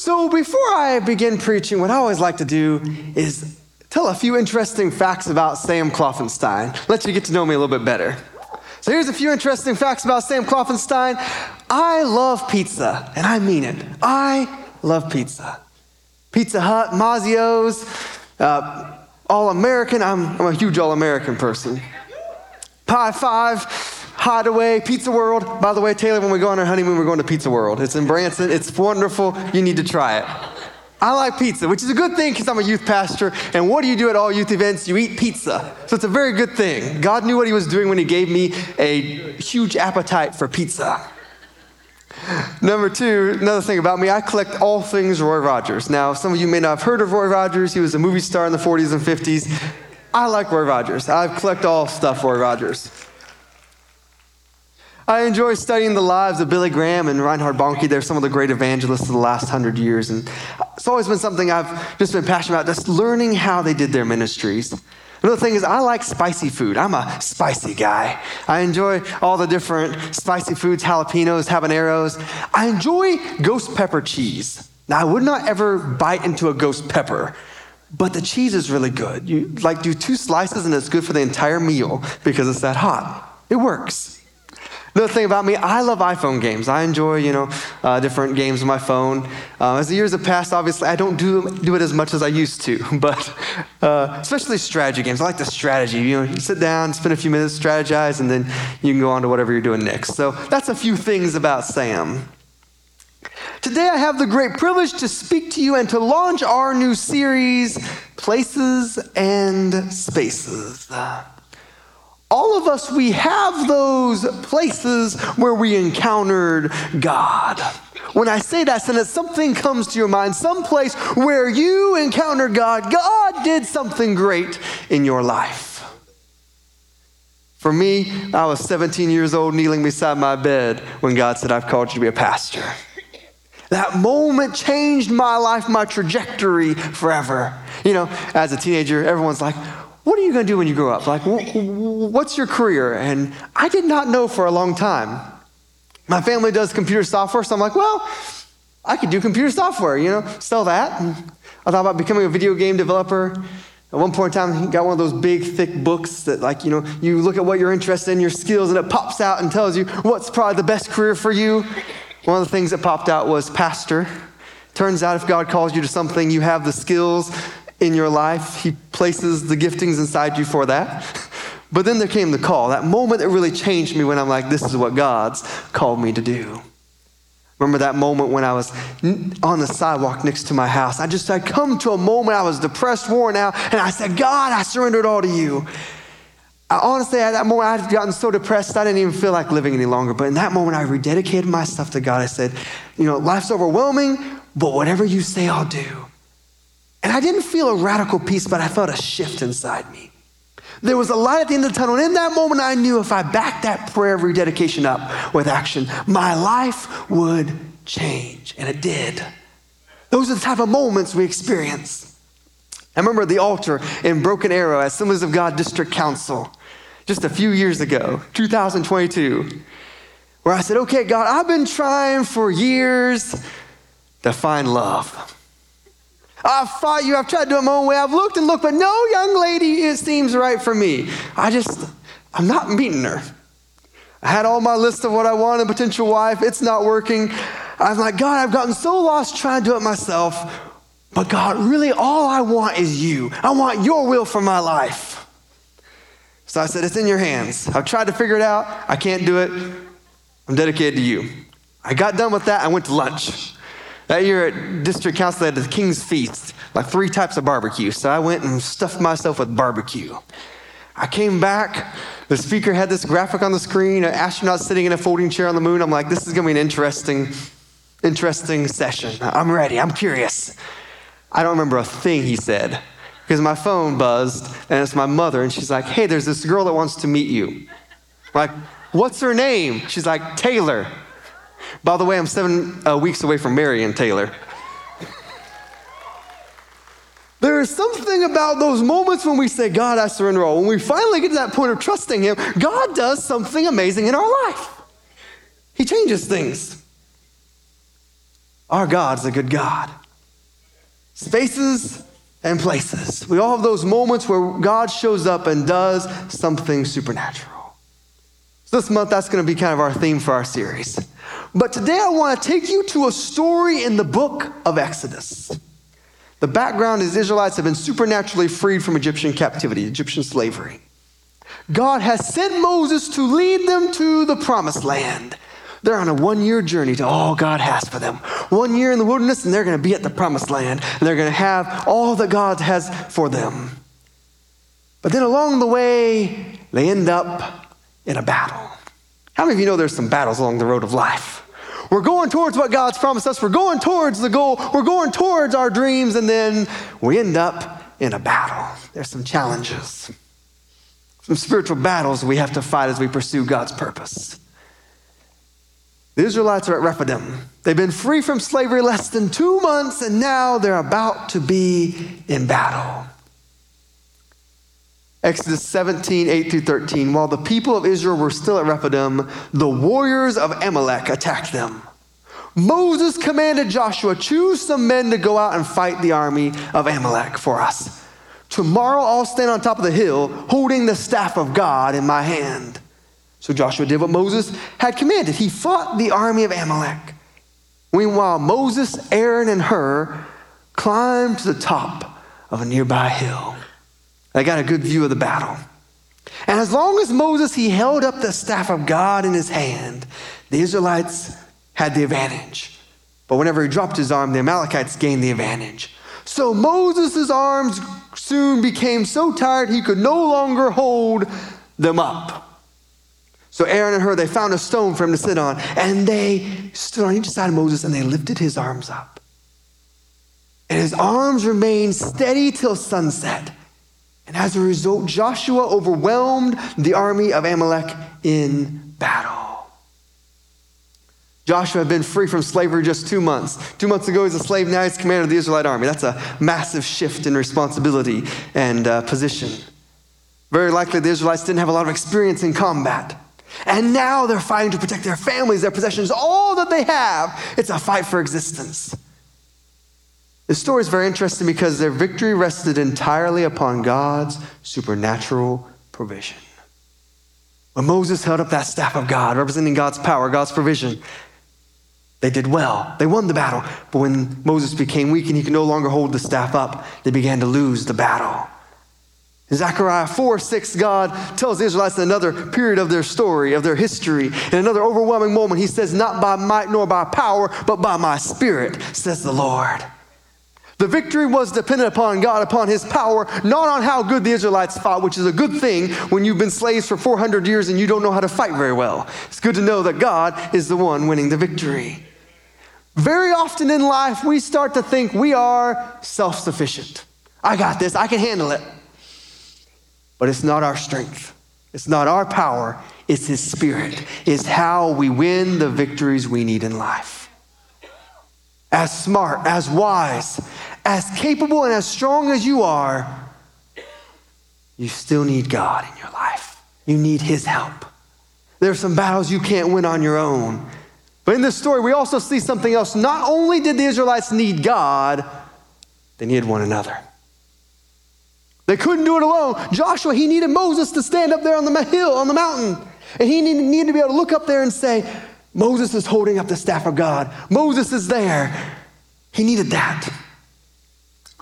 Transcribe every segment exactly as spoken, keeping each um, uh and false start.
So before I begin preaching, what I always like to do is tell a few interesting facts about Sam Klopfenstein, let you get to know me a little bit better. So here's a few interesting facts about Sam Klopfenstein. I love pizza, and I mean it. I love pizza. Pizza Hut, Mazio's, uh, All American. I'm, I'm a huge All American person. Pie Five, Hideaway, Pizza World. By the way, Taylor, when we go on our honeymoon, we're going to Pizza World. It's in Branson. It's wonderful. You need to try it. I like pizza, which is a good thing because I'm a youth pastor. And what do you do at all youth events? You eat pizza. So it's a very good thing. God knew what he was doing when he gave me a huge appetite for pizza. Number two, another thing about me, I collect all things Roy Rogers. Now, some of you may not have heard of Roy Rogers. He was a movie star in the forties and fifties. I like Roy Rogers. I collect all stuff Roy Rogers. I enjoy studying the lives of Billy Graham and Reinhard Bonnke. They're some of the great evangelists of the last hundred years. And it's always been something I've just been passionate about, just learning how they did their ministries. Another thing is I like spicy food. I'm a spicy guy. I enjoy all the different spicy foods, jalapenos, habaneros. I enjoy ghost pepper cheese. Now, I would not ever bite into a ghost pepper, but the cheese is really good. You like do two slices and it's good for the entire meal because it's that hot. It works. Another thing about me, I love iPhone games. I enjoy, you know, uh, different games on my phone. Uh, as the years have passed, obviously, I don't do do it as much as I used to, but uh, especially strategy games. I like the strategy. You know, you sit down, spend a few minutes, strategize, and then you can go on to whatever you're doing next. So that's a few things about Sam. Today, I have the great privilege to speak to you and to launch our new series, Places and Spaces. All of us, we have those places where we encountered God. When I say that sentence, something comes to your mind, some place where you encountered God. God did something great in your life. For me, I was seventeen years old, kneeling beside my bed when God said, I've called you to be a pastor. That moment changed my life, my trajectory forever. You know, as a teenager, everyone's like, what are you going to do when you grow up? Like, what's your career? And I did not know for a long time. My family does computer software, so I'm like, well, I could do computer software, you know, sell that. And I thought about becoming a video game developer. At one point in time, I got one of those big, thick books that, like, you know, you look at what you're interested in, your skills, and it pops out and tells you what's probably the best career for you. One of the things that popped out was pastor. Turns out if God calls you to something, you have the skills in your life. He places the giftings inside you for that. But then there came the call, that moment that really changed me when I'm like, this is what God's called me to do. Remember that moment when I was on the sidewalk next to my house. I just had come to a moment, I was depressed, worn out, and I said, God, I surrendered all to you. I honestly, at that moment, I had gotten so depressed, I didn't even feel like living any longer. But in that moment, I rededicated myself to God. I said, you know, life's overwhelming, but whatever you say, I'll do. And I didn't feel a radical peace, but I felt a shift inside me. There was a light at the end of the tunnel. And in that moment, I knew if I backed that prayer of rededication up with action, my life would change. And it did. Those are the type of moments we experience. I remember the altar in Broken Arrow at Assemblies of God District Council just a few years ago, two thousand twenty-two, where I said, okay, God, I've been trying for years to find love. I've fought you, I've tried to do it my own way, I've looked and looked, but no young lady, it seems right for me. I just, I'm not meeting her. I had all my list of what I wanted, potential wife, it's not working. I'm like, God, I've gotten so lost trying to do it myself, but God, really all I want is you. I want your will for my life. So I said, it's in your hands. I've tried to figure it out, I can't do it. I'm dedicated to you. I got done with that, I went to lunch. That year at District Council, they had the King's Feast, like three types of barbecue. So I went and stuffed myself with barbecue. I came back, the speaker had this graphic on the screen, an astronaut sitting in a folding chair on the moon. I'm like, this is gonna be an interesting, interesting session. I'm ready, I'm curious. I don't remember a thing he said because my phone buzzed and it's my mother and she's like, hey, there's this girl that wants to meet you. I'm like, what's her name? She's like, Taylor. By the way, I'm seven uh, weeks away from marrying Taylor. There is something about those moments when we say, God, I surrender all. When we finally get to that point of trusting him, God does something amazing in our life. He changes things. Our God's a good God. Spaces and places. We all have those moments where God shows up and does something supernatural. So this month, that's going to be kind of our theme for our series. But today I want to take you to a story in the book of Exodus. The background is Israelites have been supernaturally freed from Egyptian captivity, Egyptian slavery. God has sent Moses to lead them to the promised land. They're on a one-year journey to all God has for them. One year in the wilderness, and they're going to be at the promised land, and they're going to have all that God has for them. But then along the way, they end up in a battle. How many of you know there's some battles along the road of life? We're going towards what God's promised us. We're going towards the goal. We're going towards our dreams, and then we end up in a battle. There's some challenges, some spiritual battles we have to fight as we pursue God's purpose. The Israelites are at Rephidim. They've been free from slavery less than two months, and now they're about to be in battle. Exodus seventeen, eight through thirteen, while the people of Israel were still at Rephidim, the warriors of Amalek attacked them. Moses commanded Joshua, choose some men to go out and fight the army of Amalek for us. Tomorrow I'll stand on top of the hill, holding the staff of God in my hand. So Joshua did what Moses had commanded. He fought the army of Amalek. Meanwhile, Moses, Aaron, and Hur climbed to the top of a nearby hill. They got a good view of the battle. And as long as Moses, he held up the staff of God in his hand, the Israelites had the advantage. But whenever he dropped his arm, the Amalekites gained the advantage. So Moses' arms soon became so tired he could no longer hold them up. So Aaron and Hur, they found a stone for him to sit on, and they stood on each side of Moses, and they lifted his arms up. And his arms remained steady till sunset. And as a result, Joshua overwhelmed the army of Amalek in battle. Joshua had been free from slavery just two months. Two months ago, he's a slave. Now he's commander of the Israelite army. That's a massive shift in responsibility and uh, position. Very likely, the Israelites didn't have a lot of experience in combat. And now they're fighting to protect their families, their possessions, all that they have. It's a fight for existence. This story is very interesting because their victory rested entirely upon God's supernatural provision. When Moses held up that staff of God, representing God's power, God's provision, they did well. They won the battle. But when Moses became weak and he could no longer hold the staff up, they began to lose the battle. In Zechariah four, six, God tells the Israelites in another period of their story, of their history, in another overwhelming moment, he says, not by might nor by power, but by my spirit, says the Lord. The victory was dependent upon God, upon his power, not on how good the Israelites fought, which is a good thing when you've been slaves for four hundred years and you don't know how to fight very well. It's good to know that God is the one winning the victory. Very often in life, we start to think we are self-sufficient. I got this. I can handle it. But it's not our strength. It's not our power. It's his spirit. It's how we win the victories we need in life. As smart, as wise, as capable, and as strong as you are, you still need God in your life. You need his help. There are some battles you can't win on your own. But in this story, we also see something else. Not only did the Israelites need God, they needed one another. They couldn't do it alone. Joshua, he needed Moses to stand up there on the hill, on the mountain. And he needed, needed to be able to look up there and say, Moses is holding up the staff of God. Moses is there. He needed that.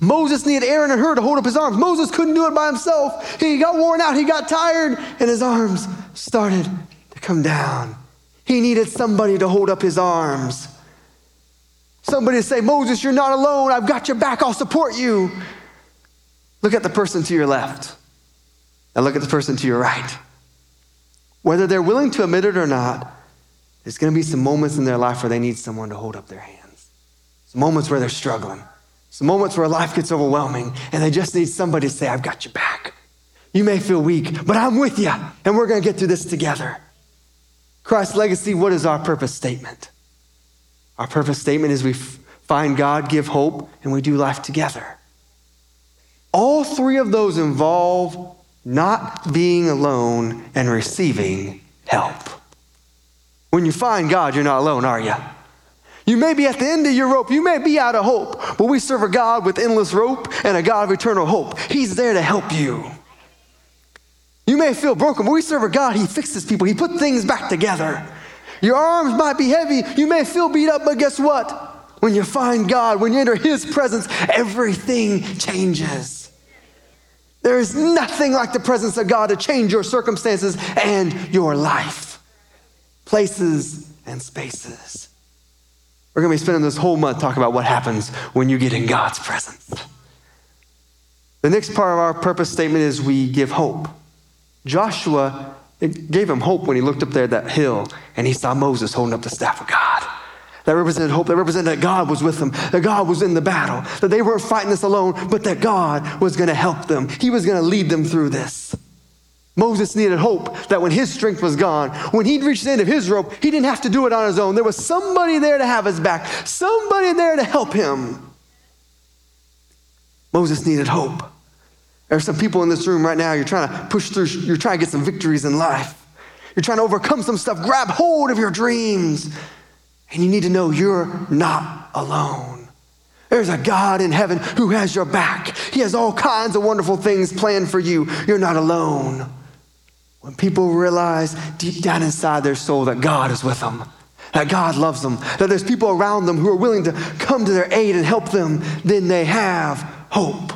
Moses needed Aaron and Hur to hold up his arms. Moses couldn't do it by himself. He got worn out. He got tired. And his arms started to come down. He needed somebody to hold up his arms. Somebody to say, Moses, you're not alone. I've got your back. I'll support you. Look at the person to your left. Now look at the person to your right. Whether they're willing to admit it or not, there's going to be some moments in their life where they need someone to hold up their hands. Some moments where they're struggling. Some moments where life gets overwhelming and they just need somebody to say, I've got your back. You may feel weak, but I'm with you and we're going to get through this together. Christ's Legacy, what is our purpose statement? Our purpose statement is we find God, give hope, and we do life together. All three of those involve not being alone and receiving help. When you find God, you're not alone, are you? You may be at the end of your rope. You may be out of hope. But we serve a God with endless rope and a God of eternal hope. He's there to help you. You may feel broken, but we serve a God. He fixes people. He put things back together. Your arms might be heavy. You may feel beat up, but guess what? When you find God, when you enter His presence, everything changes. There is nothing like the presence of God to change your circumstances and your life, places and spaces. We're going to be spending this whole month talking about what happens when you get in God's presence. The next part of our purpose statement is we give hope. Joshua, it gave him hope when he looked up there at that hill and he saw Moses holding up the staff of God. That represented hope. That represented that God was with them. That God was in the battle. That they weren't fighting this alone, but that God was going to help them. He was going to lead them through this. Moses needed hope that when his strength was gone, when he'd reached the end of his rope, he didn't have to do it on his own. There was somebody there to have his back. Somebody there to help him. Moses needed hope. There's some people in this room right now, you're trying to push through, you're trying to get some victories in life. You're trying to overcome some stuff. Grab hold of your dreams. And you need to know you're not alone. There's a God in heaven who has your back. He has all kinds of wonderful things planned for you. You're not alone. When people realize deep down inside their soul that God is with them, that God loves them, that there's people around them who are willing to come to their aid and help them, then they have hope.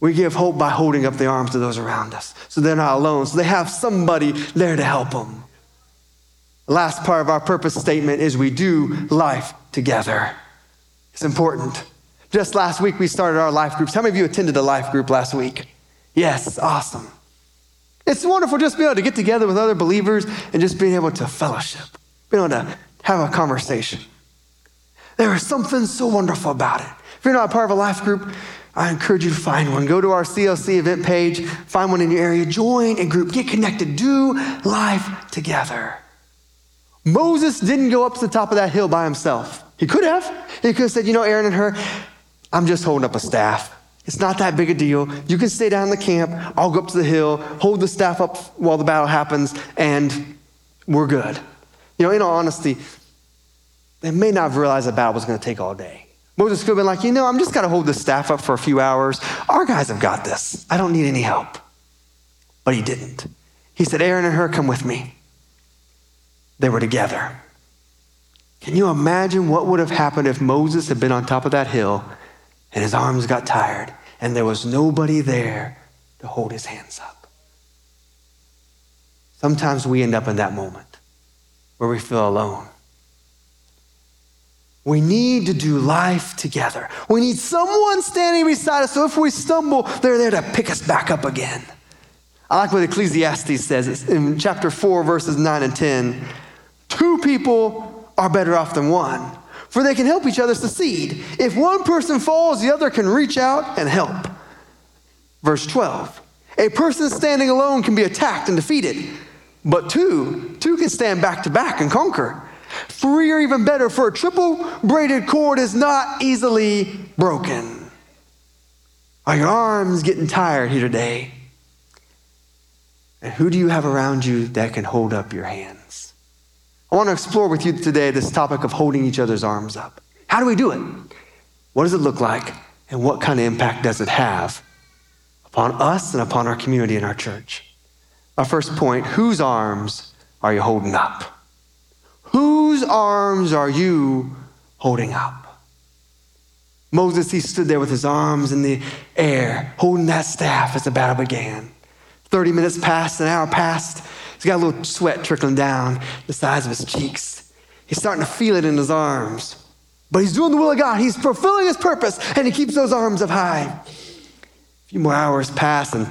We give hope by holding up the arms of those around us so they're not alone, so they have somebody there to help them. The last part of our purpose statement is we do life together. It's important. Just last week, we started our life groups. How many of you attended a life group last week? Yes, awesome. It's wonderful just being able to get together with other believers and just being able to fellowship, being able to have a conversation. There is something so wonderful about it. If you're not a part of a life group, I encourage you to find one. Go to our C L C event page, find one in your area, join a group, get connected, do life together. Moses didn't go up to the top of that hill by himself. He could have. He could have said, you know, Aaron and Hur, I'm just holding up a staff. It's not that big a deal. You can stay down in the camp. I'll go up to the hill, hold the staff up while the battle happens, and we're good. You know, in all honesty, they may not have realized the battle was going to take all day. Moses could have been like, you know, I'm just going to hold the staff up for a few hours. Our guys have got this. I don't need any help. But he didn't. He said, Aaron and Hur, come with me. They were together. Can you imagine what would have happened if Moses had been on top of that hill and his arms got tired and there was nobody there to hold his hands up? Sometimes we end up in that moment where we feel alone. We need to do life together. We need someone standing beside us so if we stumble, they're there to pick us back up again. I like what Ecclesiastes says. It's in chapter four, verses nine and ten. Two people are better off than one, for they can help each other succeed. If one person falls, the other can reach out and help. Verse twelve, a person standing alone can be attacked and defeated, but two, two can stand back to back and conquer. Three are even better, for a triple-braided cord is not easily broken. Are your arms getting tired here today? And who do you have around you that can hold up your hands? I want to explore with you today this topic of holding each other's arms up. How do we do it? What does it look like? And what kind of impact does it have upon us and upon our community and our church? My first point, whose arms are you holding up? Whose arms are you holding up? Moses, he stood there with his arms in the air, holding that staff as the battle began. thirty minutes passed, an hour passed. He's got a little sweat trickling down the sides of his cheeks. He's starting to feel it in his arms. But he's doing the will of God. He's fulfilling his purpose, and he keeps those arms up high. A few more hours pass, and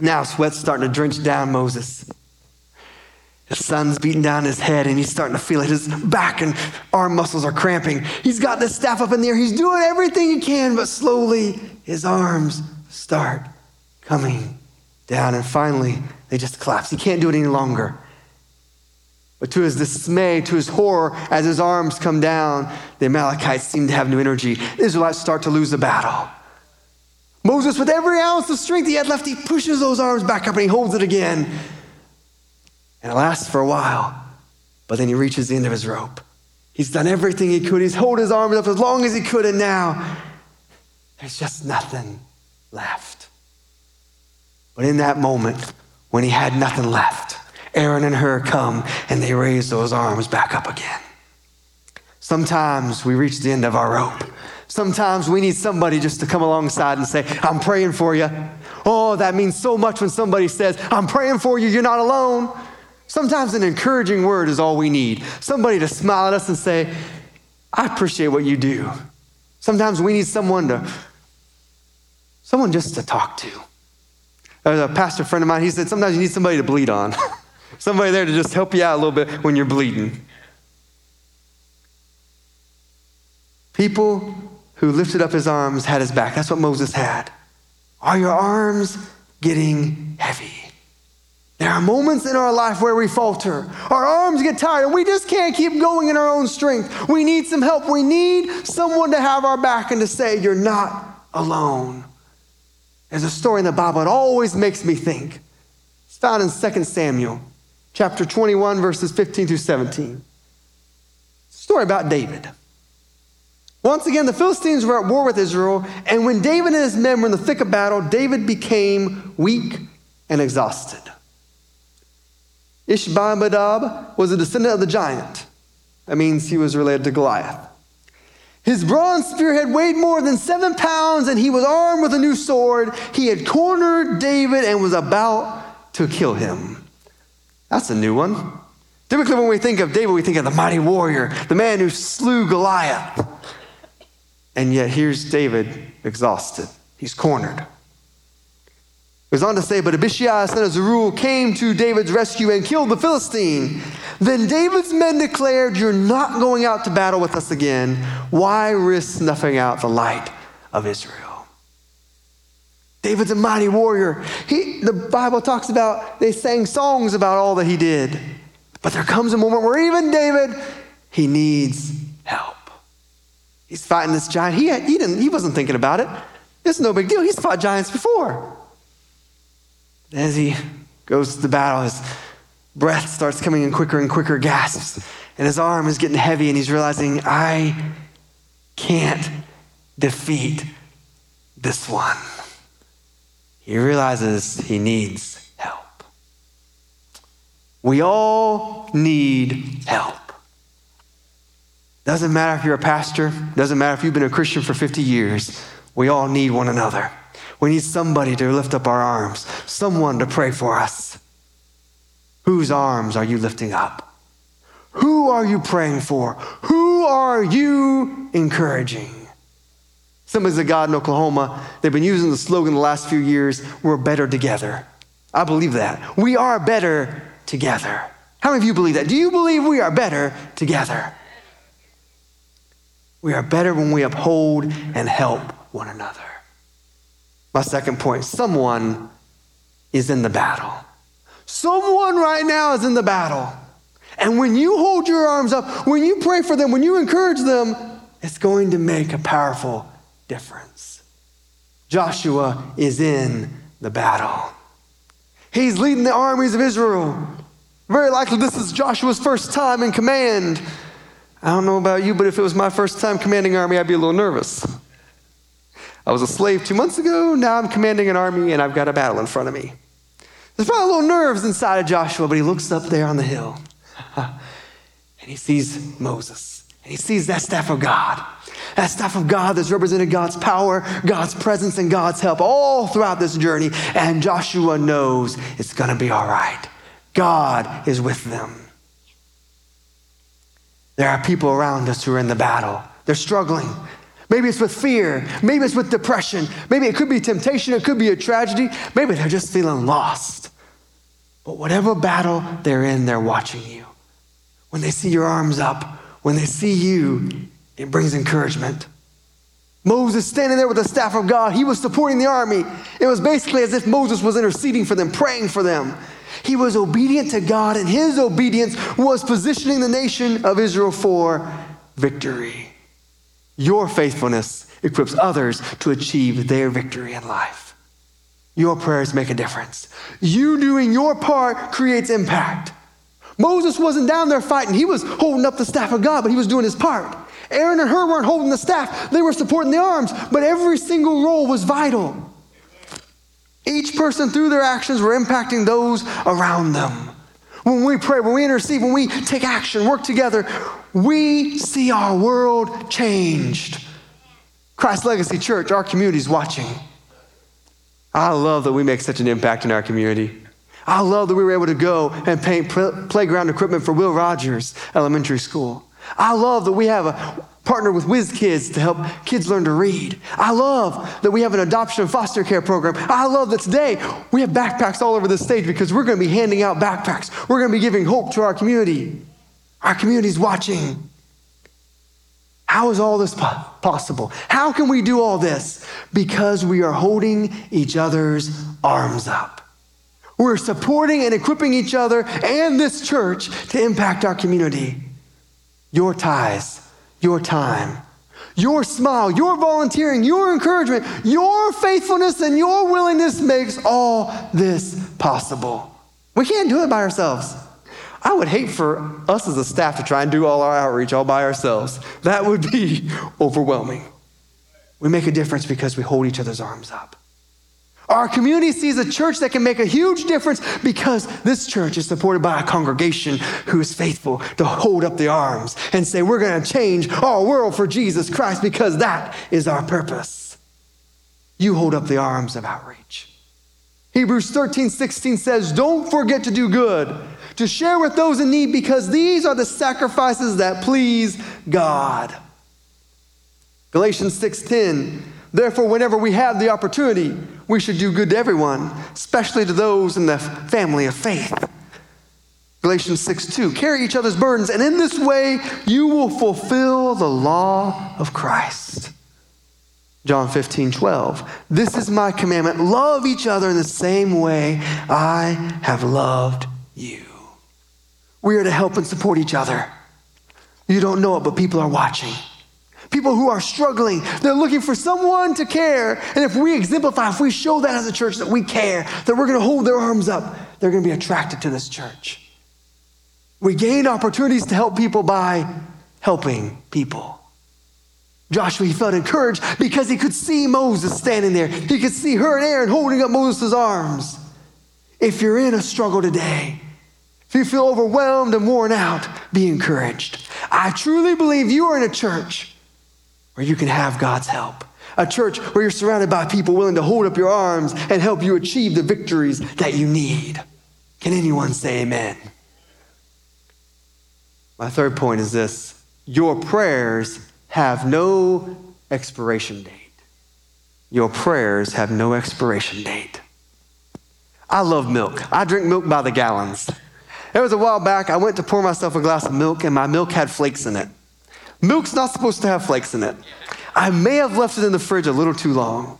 now sweat's starting to drench down Moses. The sun's beating down his head, and he's starting to feel it. His back and arm muscles are cramping. He's got this staff up in the air. He's doing everything he can, but slowly his arms start coming down, and finally they just collapse. He can't do it any longer. But to his dismay, to his horror, as his arms come down, the Amalekites seem to have new energy. The Israelites start to lose the battle. Moses, with every ounce of strength he had left, he pushes those arms back up and he holds it again. And it lasts for a while, but then he reaches the end of his rope. He's done everything he could. He's held his arms up as long as he could, and now there's just nothing left. But in that moment, when he had nothing left, Aaron and Hur come, and they raise those arms back up again. Sometimes we reach the end of our rope. Sometimes we need somebody just to come alongside and say, I'm praying for you. Oh, that means so much when somebody says, I'm praying for you, you're not alone. Sometimes an encouraging word is all we need. Somebody to smile at us and say, I appreciate what you do. Sometimes we need someone to, someone just to talk to. There's a pastor friend of mine, he said, sometimes you need somebody to bleed on. Somebody there to just help you out a little bit when you're bleeding. People who lifted up his arms had his back. That's what Moses had. Are your arms getting heavy? There are moments in our life where we falter. Our arms get tired and we just can't keep going in our own strength. We need some help. We need someone to have our back and to say, you're not alone. There's a story in the Bible that always makes me think. It's found in Second Samuel, chapter twenty-one, verses fifteen through seventeen. It's a story about David. Once again, the Philistines were at war with Israel, and when David and his men were in the thick of battle, David became weak and exhausted. Ishbibenob was a descendant of the giant. That means he was related to Goliath. His bronze spear had weighed more than seven pounds, and he was armed with a new sword. He had cornered David and was about to kill him. That's a new one. Typically, when we think of David, we think of the mighty warrior, the man who slew Goliath. And yet here's David exhausted. He's cornered. It goes on to say, but Abishai, son of Zerul, came to David's rescue and killed the Philistine. Then David's men declared, you're not going out to battle with us again. Why risk snuffing out the light of Israel? David's a mighty warrior. He, the Bible talks about, they sang songs about all that he did. But there comes a moment where even David, he needs help. He's fighting this giant. He, had, he, didn't, he wasn't thinking about it. It's no big deal. He's fought giants before. As he goes to the battle, his breath starts coming in quicker and quicker gasps, and his arm is getting heavy, and he's realizing, I can't defeat this one. He realizes he needs help. We all need help. Doesn't matter if you're a pastor, doesn't matter if you've been a Christian for fifty years, we all need one another. We need somebody to lift up our arms, someone to pray for us. Whose arms are you lifting up? Who are you praying for? Who are you encouraging? Assemblies of God in Oklahoma, they've been using the slogan the last few years, we're better together. I believe that. We are better together. How many of you believe that? Do you believe we are better together? We are better when we uphold and help one another. My second point, someone is in the battle. Someone right now is in the battle. And when you hold your arms up, when you pray for them, when you encourage them, it's going to make a powerful difference. Joshua is in the battle. He's leading the armies of Israel. Very likely this is Joshua's first time in command. I don't know about you, but if it was my first time commanding army, I'd be a little nervous. I was a slave two months ago, now I'm commanding an army and I've got a battle in front of me. There's probably a little nerves inside of Joshua, but he looks up there on the hill and he sees Moses and he sees that staff of God, that staff of God that's represented God's power, God's presence, and God's help all throughout this journey. And Joshua knows it's gonna be all right. God is with them. There are people around us who are in the battle. They're struggling. Maybe it's with fear. Maybe it's with depression. Maybe it could be temptation. It could be a tragedy. Maybe they're just feeling lost. But whatever battle they're in, they're watching you. When they see your arms up, when they see you, it brings encouragement. Moses standing there with the staff of God, he was supporting the army. It was basically as if Moses was interceding for them, praying for them. He was obedient to God, and his obedience was positioning the nation of Israel for victory. Your faithfulness equips others to achieve their victory in life. Your prayers make a difference. You doing your part creates impact. Moses wasn't down there fighting. He was holding up the staff of God, but he was doing his part. Aaron and Hur weren't holding the staff. They were supporting the arms, but every single role was vital. Each person through their actions were impacting those around them. When we pray, when we intercede, when we take action, work together, we see our world changed. Christ Legacy Church, our community's watching. I love that we make such an impact in our community. I love that we were able to go and paint playground equipment for Will Rogers Elementary School. I love that we have a partner with WizKids to help kids learn to read. I love that we have an adoption and foster care program. I love that today we have backpacks all over the stage because we're going to be handing out backpacks. We're going to be giving hope to our community. Our community's watching. How is all this po- possible? How can we do all this? Because we are holding each other's arms up. We're supporting and equipping each other and this church to impact our community. Your ties, your time, your smile, your volunteering, your encouragement, your faithfulness, and your willingness makes all this possible. We can't do it by ourselves. I would hate for us as a staff to try and do all our outreach all by ourselves. That would be overwhelming. We make a difference because we hold each other's arms up. Our community sees a church that can make a huge difference because this church is supported by a congregation who is faithful to hold up the arms and say, we're going to change our world for Jesus Christ because that is our purpose. You hold up the arms of outreach. Hebrews thirteen sixteen says, don't forget to do good, to share with those in need, because these are the sacrifices that please God. Galatians six ten, therefore, whenever we have the opportunity, we should do good to everyone, especially to those in the family of faith. Galatians six two, carry each other's burdens, and in this way you will fulfill the law of Christ. John fifteen twelve, this is my commandment, love each other in the same way I have loved you. We are to help and support each other. You don't know it, but people are watching. People who are struggling, they're looking for someone to care. And if we exemplify, if we show that as a church that we care, that we're going to hold their arms up, they're going to be attracted to this church. We gain opportunities to help people by helping people. Joshua, he felt encouraged because he could see Moses standing there. He could see Hur and Aaron holding up Moses' arms. If you're in a struggle today, if you feel overwhelmed and worn out, be encouraged. I truly believe you are in a church where you can have God's help. A church where you're surrounded by people willing to hold up your arms and help you achieve the victories that you need. Can anyone say amen? My third point is this. Your prayers have no expiration date. Your prayers have no expiration date. I love milk. I drink milk by the gallons. There was a while back, I went to pour myself a glass of milk and my milk had flakes in it. Milk's not supposed to have flakes in it. I may have left it in the fridge a little too long.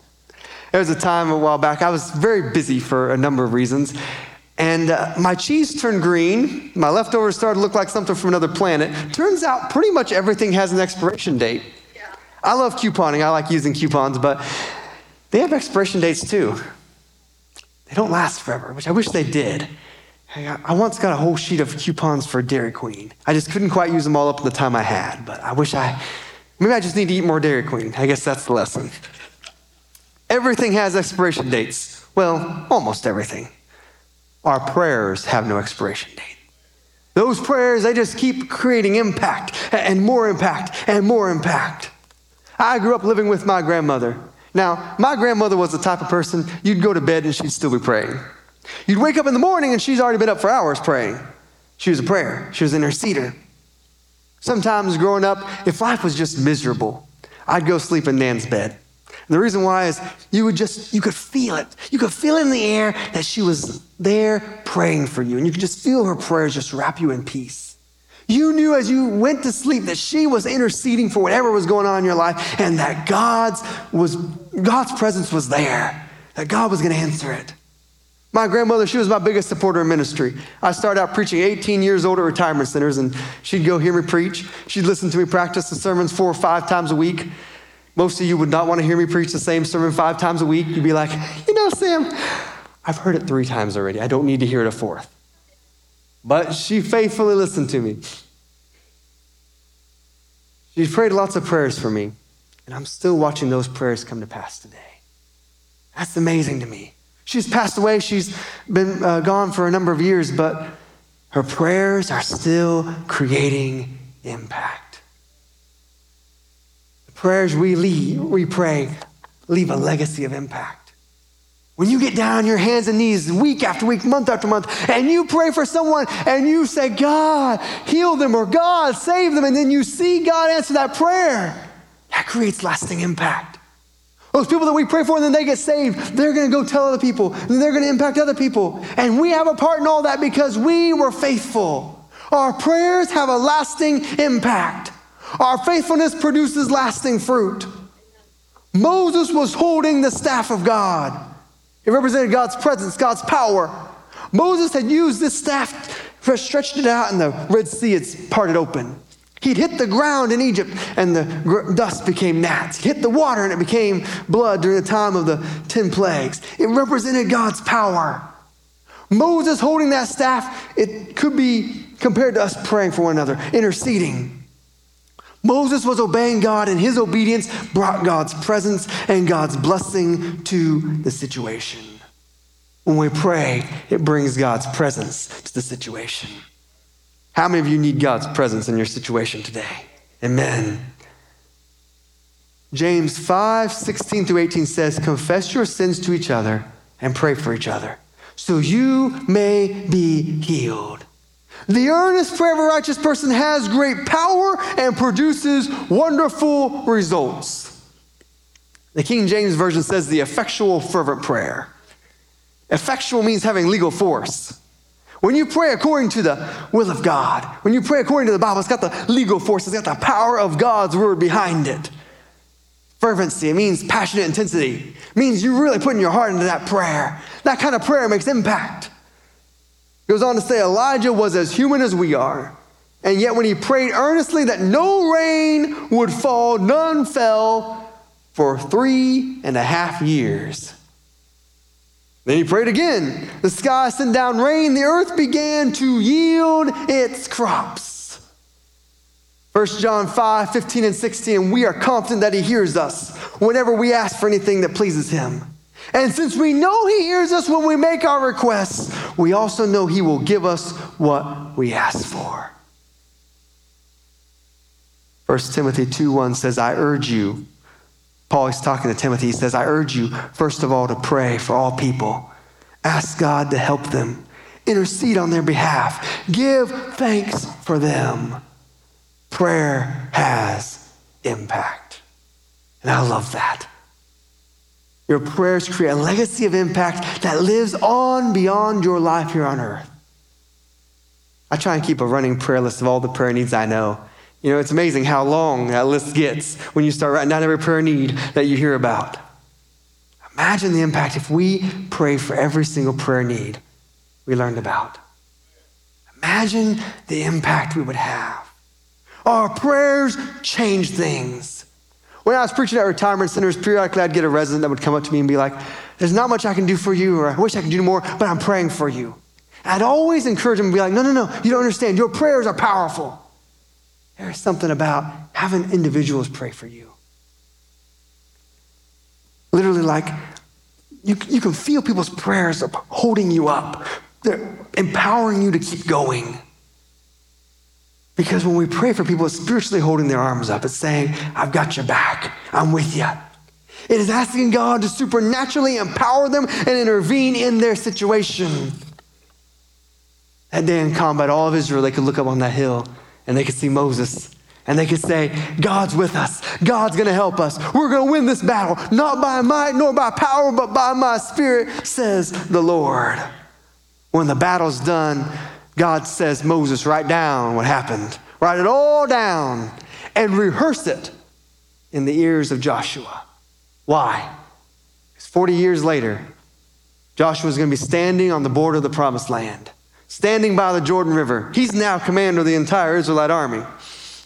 There was a time a while back, I was very busy for a number of reasons, and uh, my cheese turned green, my leftovers started to look like something from another planet. Turns out pretty much everything has an expiration date. I love couponing, I like using coupons, but they have expiration dates too. They don't last forever, which I wish they did. I once got a whole sheet of coupons for Dairy Queen. I just couldn't quite use them all up at the time I had, but I wish I, maybe I just need to eat more Dairy Queen. I guess that's the lesson. Everything has expiration dates. Well, almost everything. Our prayers have no expiration date. Those prayers, they just keep creating impact and more impact and more impact. I grew up living with my grandmother. Now, my grandmother was the type of person, you'd go to bed and she'd still be praying. You'd wake up in the morning and she's already been up for hours praying. She was a prayer. She was an interceder. Sometimes growing up, if life was just miserable, I'd go sleep in Nan's bed. And the reason why is you would just, you could feel it. You could feel in the air that she was there praying for you. And you could just feel her prayers just wrap you in peace. You knew as you went to sleep that she was interceding for whatever was going on in your life and that God's was God's presence was there, that God was going to answer it. My grandmother, she was my biggest supporter in ministry. I started out preaching eighteen years old at retirement centers, and she'd go hear me preach. She'd listen to me practice the sermons four or five times a week. Most of you would not want to hear me preach the same sermon five times a week. You'd be like, you know, Sam, I've heard it three times already. I don't need to hear it a fourth. But she faithfully listened to me. She prayed lots of prayers for me. And I'm still watching those prayers come to pass today. That's amazing to me. She's passed away. She's been uh, gone for a number of years, but her prayers are still creating impact. The prayers we leave, we pray leave a legacy of impact. When you get down on your hands and knees week after week, month after month, and you pray for someone and you say, God, heal them, or God, save them, and then you see God answer that prayer, that creates lasting impact. Those people that we pray for and then they get saved, they're going to go tell other people, and they're going to impact other people. And we have a part in all that because we were faithful. Our prayers have a lasting impact. Our faithfulness produces lasting fruit. Moses was holding the staff of God. It represented God's presence, God's power. Moses had used this staff, stretched it out in the Red Sea, it's parted open. He'd hit the ground in Egypt, and the gr- dust became gnats. He hit the water, and it became blood during the time of the ten plagues. It represented God's power. Moses holding that staff, it could be compared to us praying for one another, interceding. Moses was obeying God, and his obedience brought God's presence and God's blessing to the situation. When we pray, it brings God's presence to the situation. How many of you need God's presence in your situation today? Amen. James five, sixteen through eighteen says, confess your sins to each other and pray for each other so you may be healed. The earnest prayer of a righteous person has great power and produces wonderful results. The King James Version says the effectual fervent prayer. Effectual means having legal force. When you pray according to the will of God, when you pray according to the Bible, it's got the legal force, it's got the power of God's word behind it. Fervency, it means passionate intensity. It means you're really putting your heart into that prayer. That kind of prayer makes impact. It goes on to say, Elijah was as human as we are, and yet when he prayed earnestly that no rain would fall, none fell for three and a half years. Then he prayed again. The sky sent down rain. The earth began to yield its crops. First John five, fifteen and sixteen, we are confident that he hears us whenever we ask for anything that pleases him. And since we know he hears us when we make our requests, we also know he will give us what we ask for. First Timothy two one says, I urge you, Paul is talking to Timothy. He says, I urge you, first of all, to pray for all people. Ask God to help them. Intercede on their behalf. Give thanks for them. Prayer has impact. And I love that. Your prayers create a legacy of impact that lives on beyond your life here on earth. I try and keep a running prayer list of all the prayer needs I know. You know, it's amazing how long that list gets when you start writing down every prayer need that you hear about. Imagine the impact if we pray for every single prayer need we learned about. Imagine the impact we would have. Our prayers change things. When I was preaching at retirement centers, periodically I'd get a resident that would come up to me and be like, there's not much I can do for you, or I wish I could do more, but I'm praying for you. I'd always encourage them and be like, no, no, no, you don't understand. Your prayers are powerful. There's something about having individuals pray for you. Literally, like, you, you can feel people's prayers holding you up. They're empowering you to keep going. Because when we pray for people, it's spiritually holding their arms up. It's saying, I've got your back. I'm with you. It is asking God to supernaturally empower them and intervene in their situation. That day in combat, all of Israel, they could look up on that hill, and they could see Moses, and they could say, God's with us. God's going to help us. We're going to win this battle, not by might nor by power, but by my spirit, says the Lord. When the battle's done, God says, Moses, write down what happened. Write it all down and rehearse it in the ears of Joshua. Why? Because forty years later, Joshua's going to be standing on the border of the promised land. Standing by the Jordan River. He's now commander of the entire Israelite army,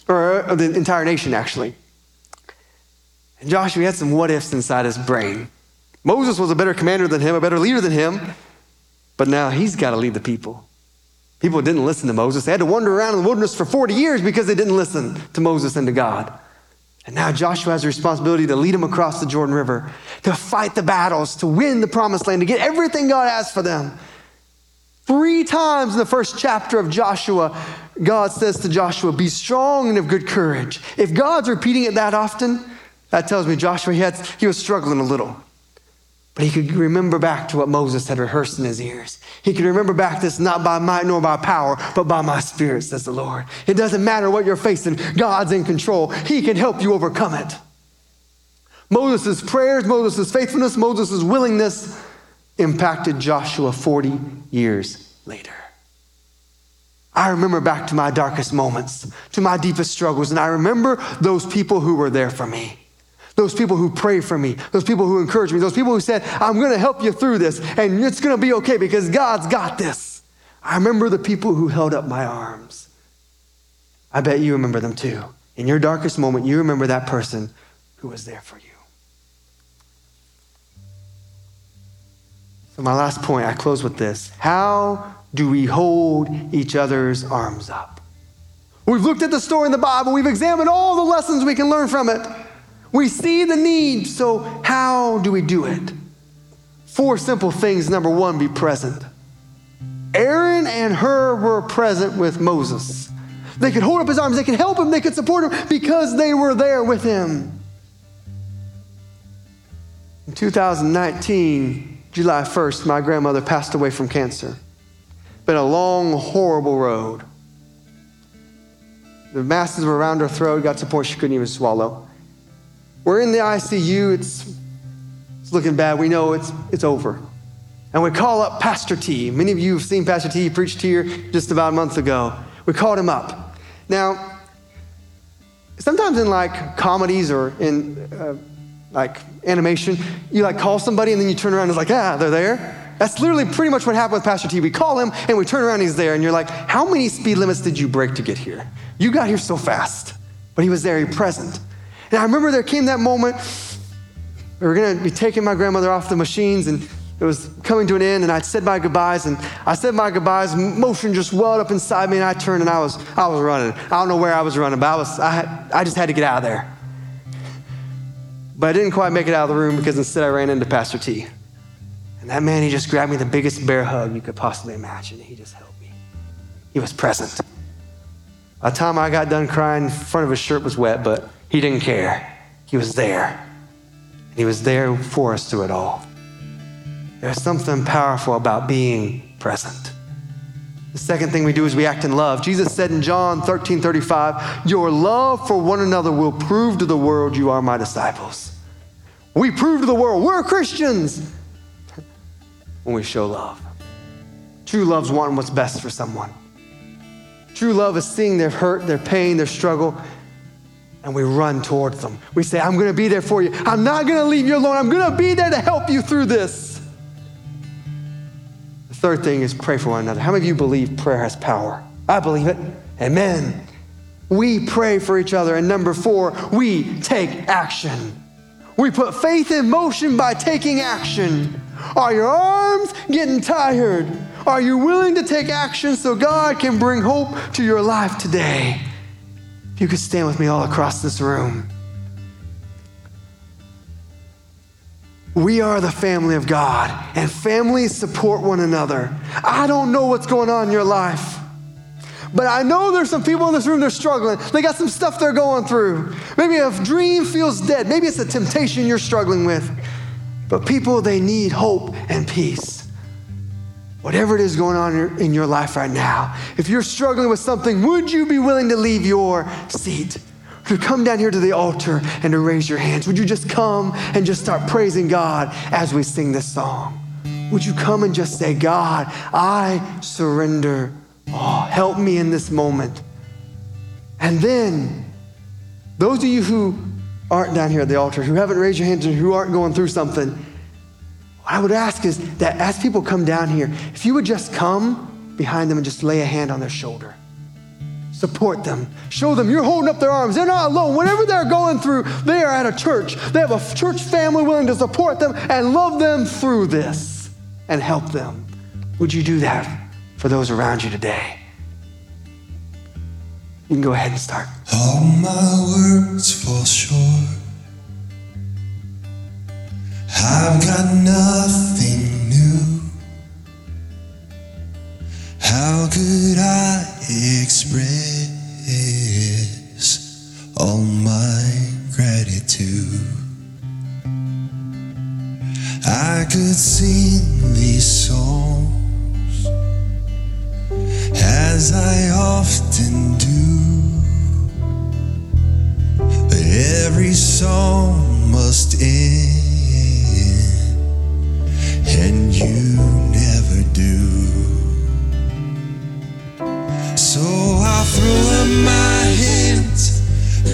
or of the entire nation, actually. And Joshua had some what-ifs inside his brain. Moses was a better commander than him, a better leader than him, but now he's got to lead the people. People didn't listen to Moses. They had to wander around in the wilderness for forty years because they didn't listen to Moses and to God. And now Joshua has a responsibility to lead them across the Jordan River, to fight the battles, to win the promised land, to get everything God has for them. Three times in the first chapter of Joshua, God says to Joshua, be strong and of good courage. If God's repeating it that often, that tells me Joshua, he, had, he was struggling a little. But he could remember back to what Moses had rehearsed in his ears. He could remember back this, not by might nor by power, but by my spirit, says the Lord. It doesn't matter what you're facing. God's in control. He can help you overcome it. Moses' prayers, Moses' faithfulness, Moses' willingness impacted Joshua forty years later. I remember back to my darkest moments, to my deepest struggles, and I remember those people who were there for me. Those people who pray for me, those people who encourage me, those people who said, I'm going to help you through this and it's going to be okay because God's got this. I remember the people who held up my arms. I bet you remember them too. In your darkest moment, you remember that person who was there for you. So my last point, I close with this. How do we hold each other's arms up? We've looked at the story in the Bible. We've examined all the lessons we can learn from it. We see the need, so how do we do it? Four simple things. Number one, be present. Aaron and Hur were present with Moses. They could hold up his arms, they could help him, they could support him because they were there with him. In two thousand nineteen, July first, my grandmother passed away from cancer. Been a long, horrible road. The masses were around her throat, got to the point she couldn't even swallow. We're in the I C U, it's, it's looking bad. We know it's it's over. And we call up Pastor T. Many of you have seen Pastor T. He preached here just about a month ago. We called him up. Now, sometimes in like comedies or in uh, like animation, you like call somebody and then you turn around and it's like, ah, they're there. That's literally pretty much what happened with Pastor T. We call him and we turn around and he's there. And you're like, how many speed limits did you break to get here? You got here so fast. But he was there, he present. And I remember there came that moment, we were gonna be taking my grandmother off the machines and it was coming to an end and I'd said my goodbyes and I said my goodbyes, emotion just welled up inside me and I turned and I was I was running. I don't know where I was running, but I was I had, I just had to get out of there. But I didn't quite make it out of the room because instead I ran into Pastor T. And that man, he just grabbed me the biggest bear hug you could possibly imagine. He just held me. He was present. By the time I got done crying, front of his shirt was wet, but he didn't care. He was there. And he was there for us through it all. There's something powerful about being present. The second thing we do is we act in love. Jesus said in John thirteen thirty-five, your love for one another will prove to the world you are my disciples. We prove to the world we're Christians when we show love. True love's wanting what's best for someone. True love is seeing their hurt, their pain, their struggle, and we run towards them. We say, I'm gonna be there for you. I'm not gonna leave you alone. I'm gonna be there to help you through this. The third thing is pray for one another. How many of you believe prayer has power? I believe it. Amen. We pray for each other. And number four, we take action. We put faith in motion by taking action. Are your arms getting tired? Are you willing to take action so God can bring hope to your life today? You could stand with me all across this room. We are the family of God, and families support one another. I don't know what's going on in your life, but I know there's some people in this room that are struggling. They got some stuff they're going through. Maybe a dream feels dead. Maybe it's a temptation you're struggling with. But people, they need hope and peace. Whatever it is going on in your life right now, if you're struggling with something, would you be willing to leave your seat, to come down here to the altar and to raise your hands? Would you just come and just start praising God as we sing this song? Would you come and just say, God, I surrender. Oh, help me in this moment. And then those of you who aren't down here at the altar, who haven't raised your hands and who aren't going through something, what I would ask is that as people come down here, if you would just come behind them and just lay a hand on their shoulder. Support them. Show them you're holding up their arms. They're not alone. Whatever they're going through, they are at a church. They have a church family willing to support them and love them through this and help them. Would you do that for those around you today. You can go ahead and start. All my words fall short. I've got nothing new. How could I express all my gratitude? I could sing these songs as I often do, but every song must end. And you never do. So I'll throw up my hands,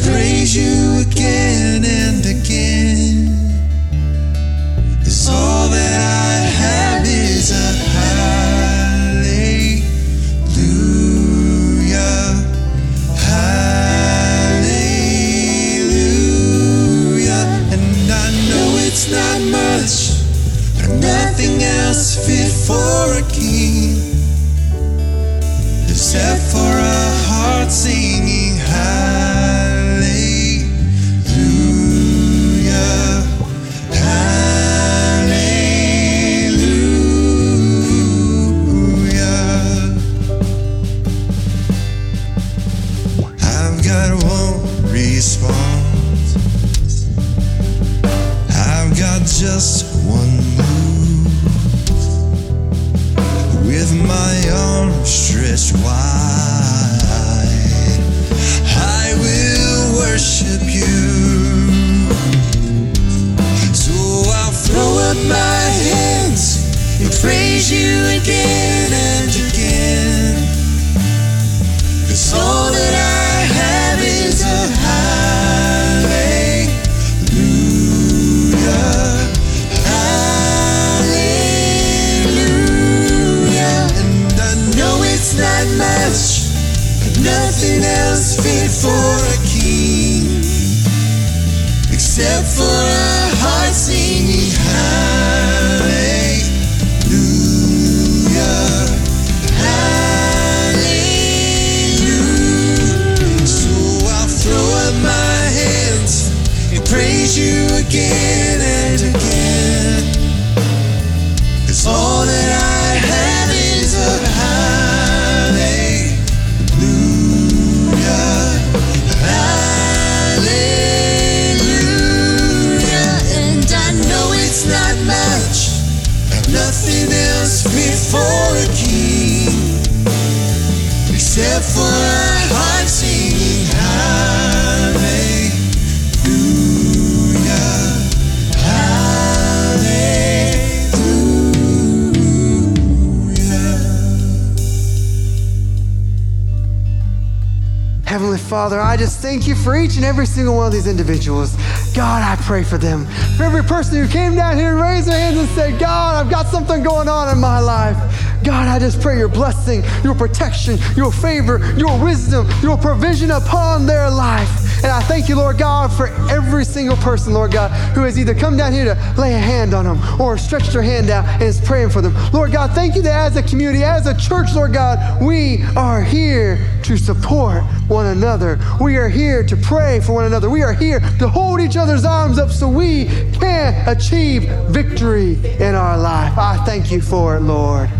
praise you again and again. 'Cause all that I have is a hallelujah, hallelujah. And I know it's not much, nothing else fit for a king, except for a heart singing hallelujah, hallelujah. I've got one response, I've got just one move. With my arms stretched wide, I will worship you. So I'll throw up my hands and praise you again and again. 'Cause all that I have is a hallelujah. Not much, but nothing else fit for a king, except for a heart singing hallelujah, hallelujah. So I'll throw up my hands and praise you again and again. 'Cause all that I have is a high. Nothing else fit for a king, except for a heart singing hallelujah, hallelujah. Heavenly Father, I just thank you for each and every single one of these individuals. God, I pray for them. For every person who came down here and raised their hands and said, God, I've got something going on in my life. God, I just pray your blessing, your protection, your favor, your wisdom, your provision upon their life. And I thank you, Lord God, for every single person, Lord God, who has either come down here to lay a hand on them or stretched their hand out and is praying for them. Lord God, thank you that as a community, as a church, Lord God, we are here to support one another. We are here to pray for one another. We are here to hold each other's arms up so we can achieve victory in our life. I thank you for it, Lord.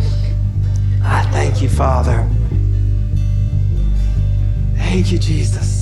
I thank you, Father. Thank you, Jesus.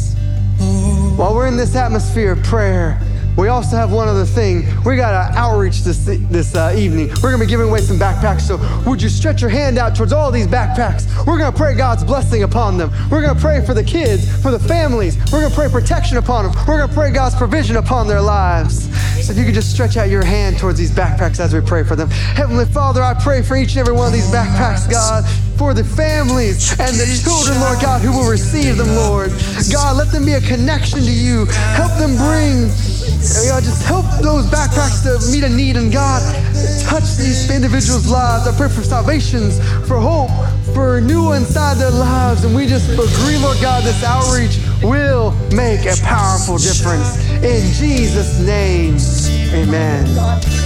While we're in this atmosphere of prayer, we also have one other thing. We got an outreach this this uh, evening. We're gonna be giving away some backpacks. So would you stretch your hand out towards all these backpacks? We're gonna pray God's blessing upon them. We're gonna pray for the kids, for the families. We're gonna pray protection upon them. We're gonna pray God's provision upon their lives. So if you could just stretch out your hand towards these backpacks as we pray for them. Heavenly Father, I pray for each and every one of these backpacks, God, for the families and the children, Lord God, who will receive them, Lord. God, let them be a connection to you. Help them bring... God, just help those backpacks to meet a need, and God, touch these individuals' lives. I pray for salvations, for hope, for renewal inside their lives, and we just agree, Lord God, this outreach will make a powerful difference. In Jesus' name, amen.